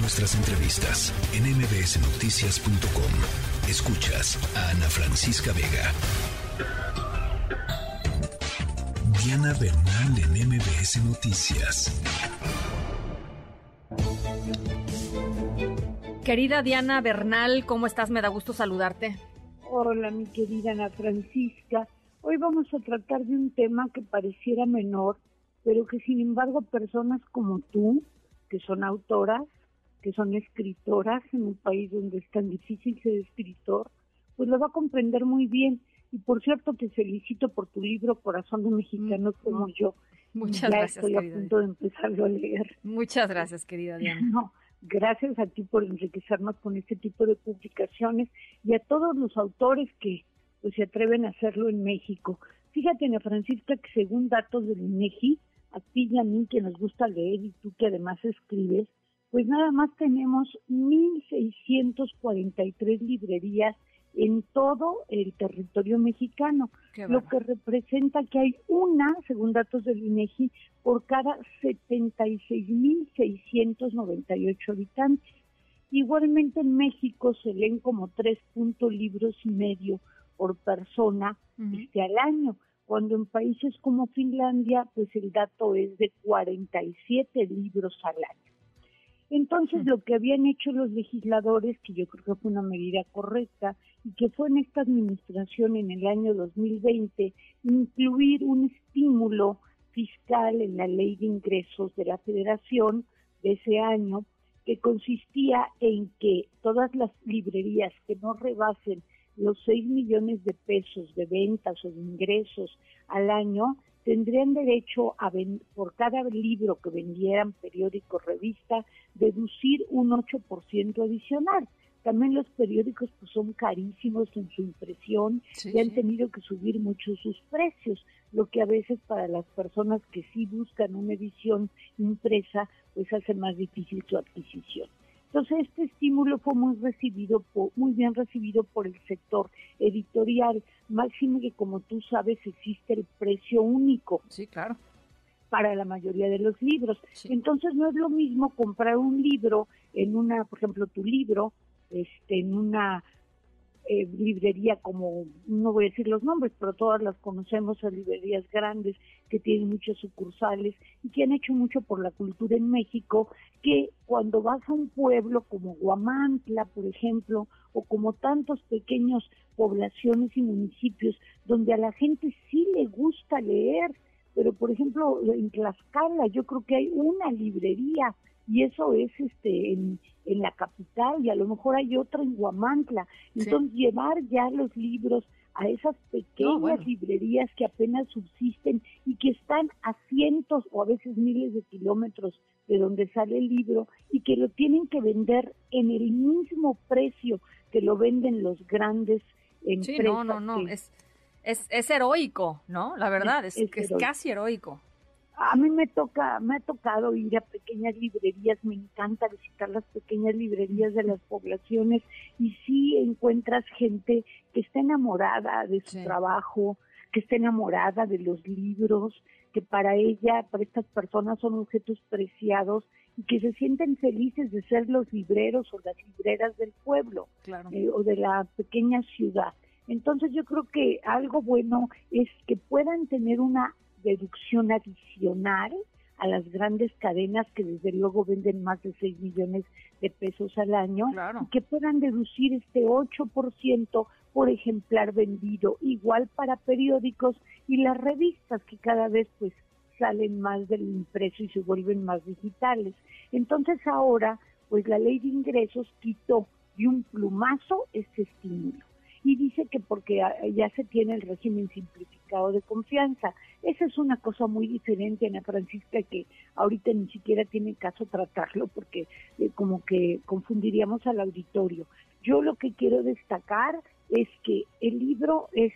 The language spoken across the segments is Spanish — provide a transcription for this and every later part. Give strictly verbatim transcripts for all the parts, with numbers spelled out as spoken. Nuestras entrevistas en m b s noticias punto com. Escuchas a Ana Francisca Vega. Diana Bernal en M B S Noticias. Querida Diana Bernal, ¿cómo estás? Me da gusto saludarte. Hola, mi querida Ana Francisca. Hoy vamos a tratar de un tema que pareciera menor, pero que sin embargo personas como tú, que son autoras, que son escritoras en un país donde es tan difícil ser escritor, pues lo va a comprender muy bien. Y por cierto, te felicito por tu libro Corazón de Mexicano mm, como mm. yo. Muchas ya gracias, estoy querida. A punto de empezarlo a leer. Muchas gracias, querida Diana. No, gracias a ti por enriquecernos con este tipo de publicaciones y a todos los autores que pues, se atreven a hacerlo en México. Fíjate, Ana Francisca, que según datos del INEGI, a ti y a mí que nos gusta leer y tú que además escribes, pues nada más tenemos mil seiscientas cuarenta y tres librerías en todo el territorio mexicano, lo que representa que hay una, según datos del INEGI, por cada setenta y seis mil seiscientos noventa y ocho habitantes. Igualmente en México se leen como tres punto libros y medio por persona uh-huh. este, al año, cuando en países como Finlandia, pues el dato es de cuarenta y siete libros al año. Entonces, lo que habían hecho los legisladores, que yo creo que fue una medida correcta, y que fue en esta administración en el año dos mil veinte, incluir un estímulo fiscal en la Ley de Ingresos de la Federación de ese año, que consistía en que todas las librerías que no rebasen los seis millones de pesos de ventas o de ingresos al año, tendrían derecho a, por cada libro que vendieran, periódico, revista, deducir un ocho por ciento adicional. También los periódicos pues, son carísimos en su impresión sí, y han sí. tenido que subir mucho sus precios, lo que a veces para las personas que sí buscan una edición impresa, pues hace más difícil su adquisición. Entonces, este estímulo fue muy recibido, por, muy bien recibido por el sector editorial, máximo que, como tú sabes, existe el precio único. Sí, claro. Para la mayoría de los libros. Sí. Entonces, no es lo mismo comprar un libro en una, por ejemplo, tu libro, este, en una eh, librería como, no voy a decir los nombres, pero todas las conocemos, las librerías grandes que tienen muchas sucursales y que han hecho mucho por la cultura en México, que cuando vas a un pueblo como Huamantla, por ejemplo, o como tantos pequeños poblaciones y municipios donde a la gente sí le gusta leer, pero por ejemplo en Tlaxcala yo creo que hay una librería y eso es este en, en la capital y a lo mejor hay otra en Huamantla. Entonces sí. llevar ya los libros a esas pequeñas no, bueno. librerías que apenas subsisten y que están a cientos o a veces miles de kilómetros de donde sale el libro y que lo tienen que vender en el mismo precio que lo venden los grandes empresas. Sí, no, no, no, es, es, es heroico, ¿no? La verdad, es, es, es, es casi heroico. A mí me toca, me ha tocado ir a pequeñas librerías, me encanta visitar las pequeñas librerías de las poblaciones y sí encuentras gente que está enamorada de su sí. trabajo, que está enamorada de los libros, que para ella, para estas personas son objetos preciados y que se sienten felices de ser los libreros o las libreras del pueblo claro. eh, o de la pequeña ciudad. Entonces yo creo que algo bueno es que puedan tener una deducción adicional a las grandes cadenas que desde luego venden más de seis millones de pesos al año, claro. y que puedan deducir este ocho por ciento por ejemplar vendido, igual para periódicos y las revistas que cada vez pues salen más del impreso y se vuelven más digitales. Entonces ahora pues la Ley de Ingresos quitó de un plumazo este estímulo. Y dice que porque ya se tiene el régimen simplificado de confianza. Esa es una cosa muy diferente, Ana Francisca, que ahorita ni siquiera tiene caso tratarlo porque eh, como que confundiríamos al auditorio. Yo lo que quiero destacar es que el libro es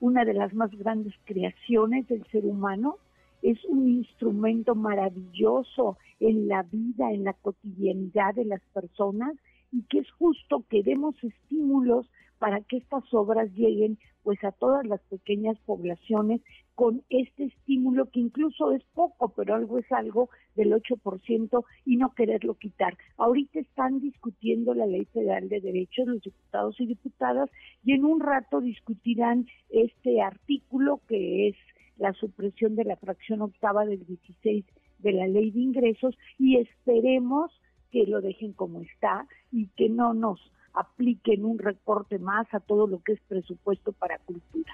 una de las más grandes creaciones del ser humano, es un instrumento maravilloso en la vida, en la cotidianidad de las personas y que es justo que demos estímulos para que estas obras lleguen pues a todas las pequeñas poblaciones con este estímulo que incluso es poco, pero algo es algo del ocho por ciento y no quererlo quitar. Ahorita están discutiendo la Ley Federal de Derechos los diputados y diputadas y en un rato discutirán este artículo que es la supresión de la fracción octava del dieciséis de la Ley de Ingresos y esperemos que lo dejen como está y que no nos apliquen un recorte más a todo lo que es presupuesto para cultura.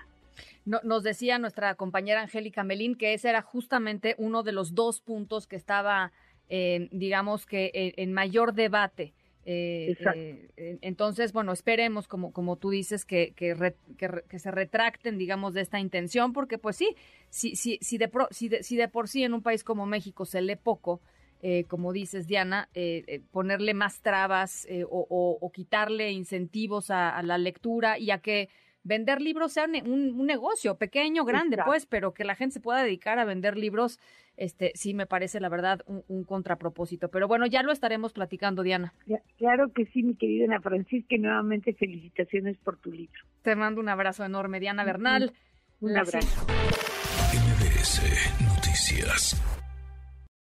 No, nos decía nuestra compañera Angélica Melín que ese era justamente uno de los dos puntos que estaba, eh, digamos que eh, en mayor debate. Eh, eh, entonces, bueno, esperemos, como, como tú dices, que, que, re, que, re, que se retracten, digamos, de esta intención, porque pues sí, si, si, si, de, pro, si, de, si de por sí en un país como México se lee poco, eh, como dices, Diana, eh, eh, ponerle más trabas eh, o, o, o quitarle incentivos a, a la lectura y a que vender libros sea un, un negocio pequeño, grande, Exacto. pues, pero que la gente se pueda dedicar a vender libros, este, sí me parece, la verdad, un, un contrapropósito. Pero bueno, ya lo estaremos platicando, Diana. Ya, claro que sí, mi querida Ana Francisca, nuevamente felicitaciones por tu libro. Te mando un abrazo enorme, Diana Bernal. Un abrazo.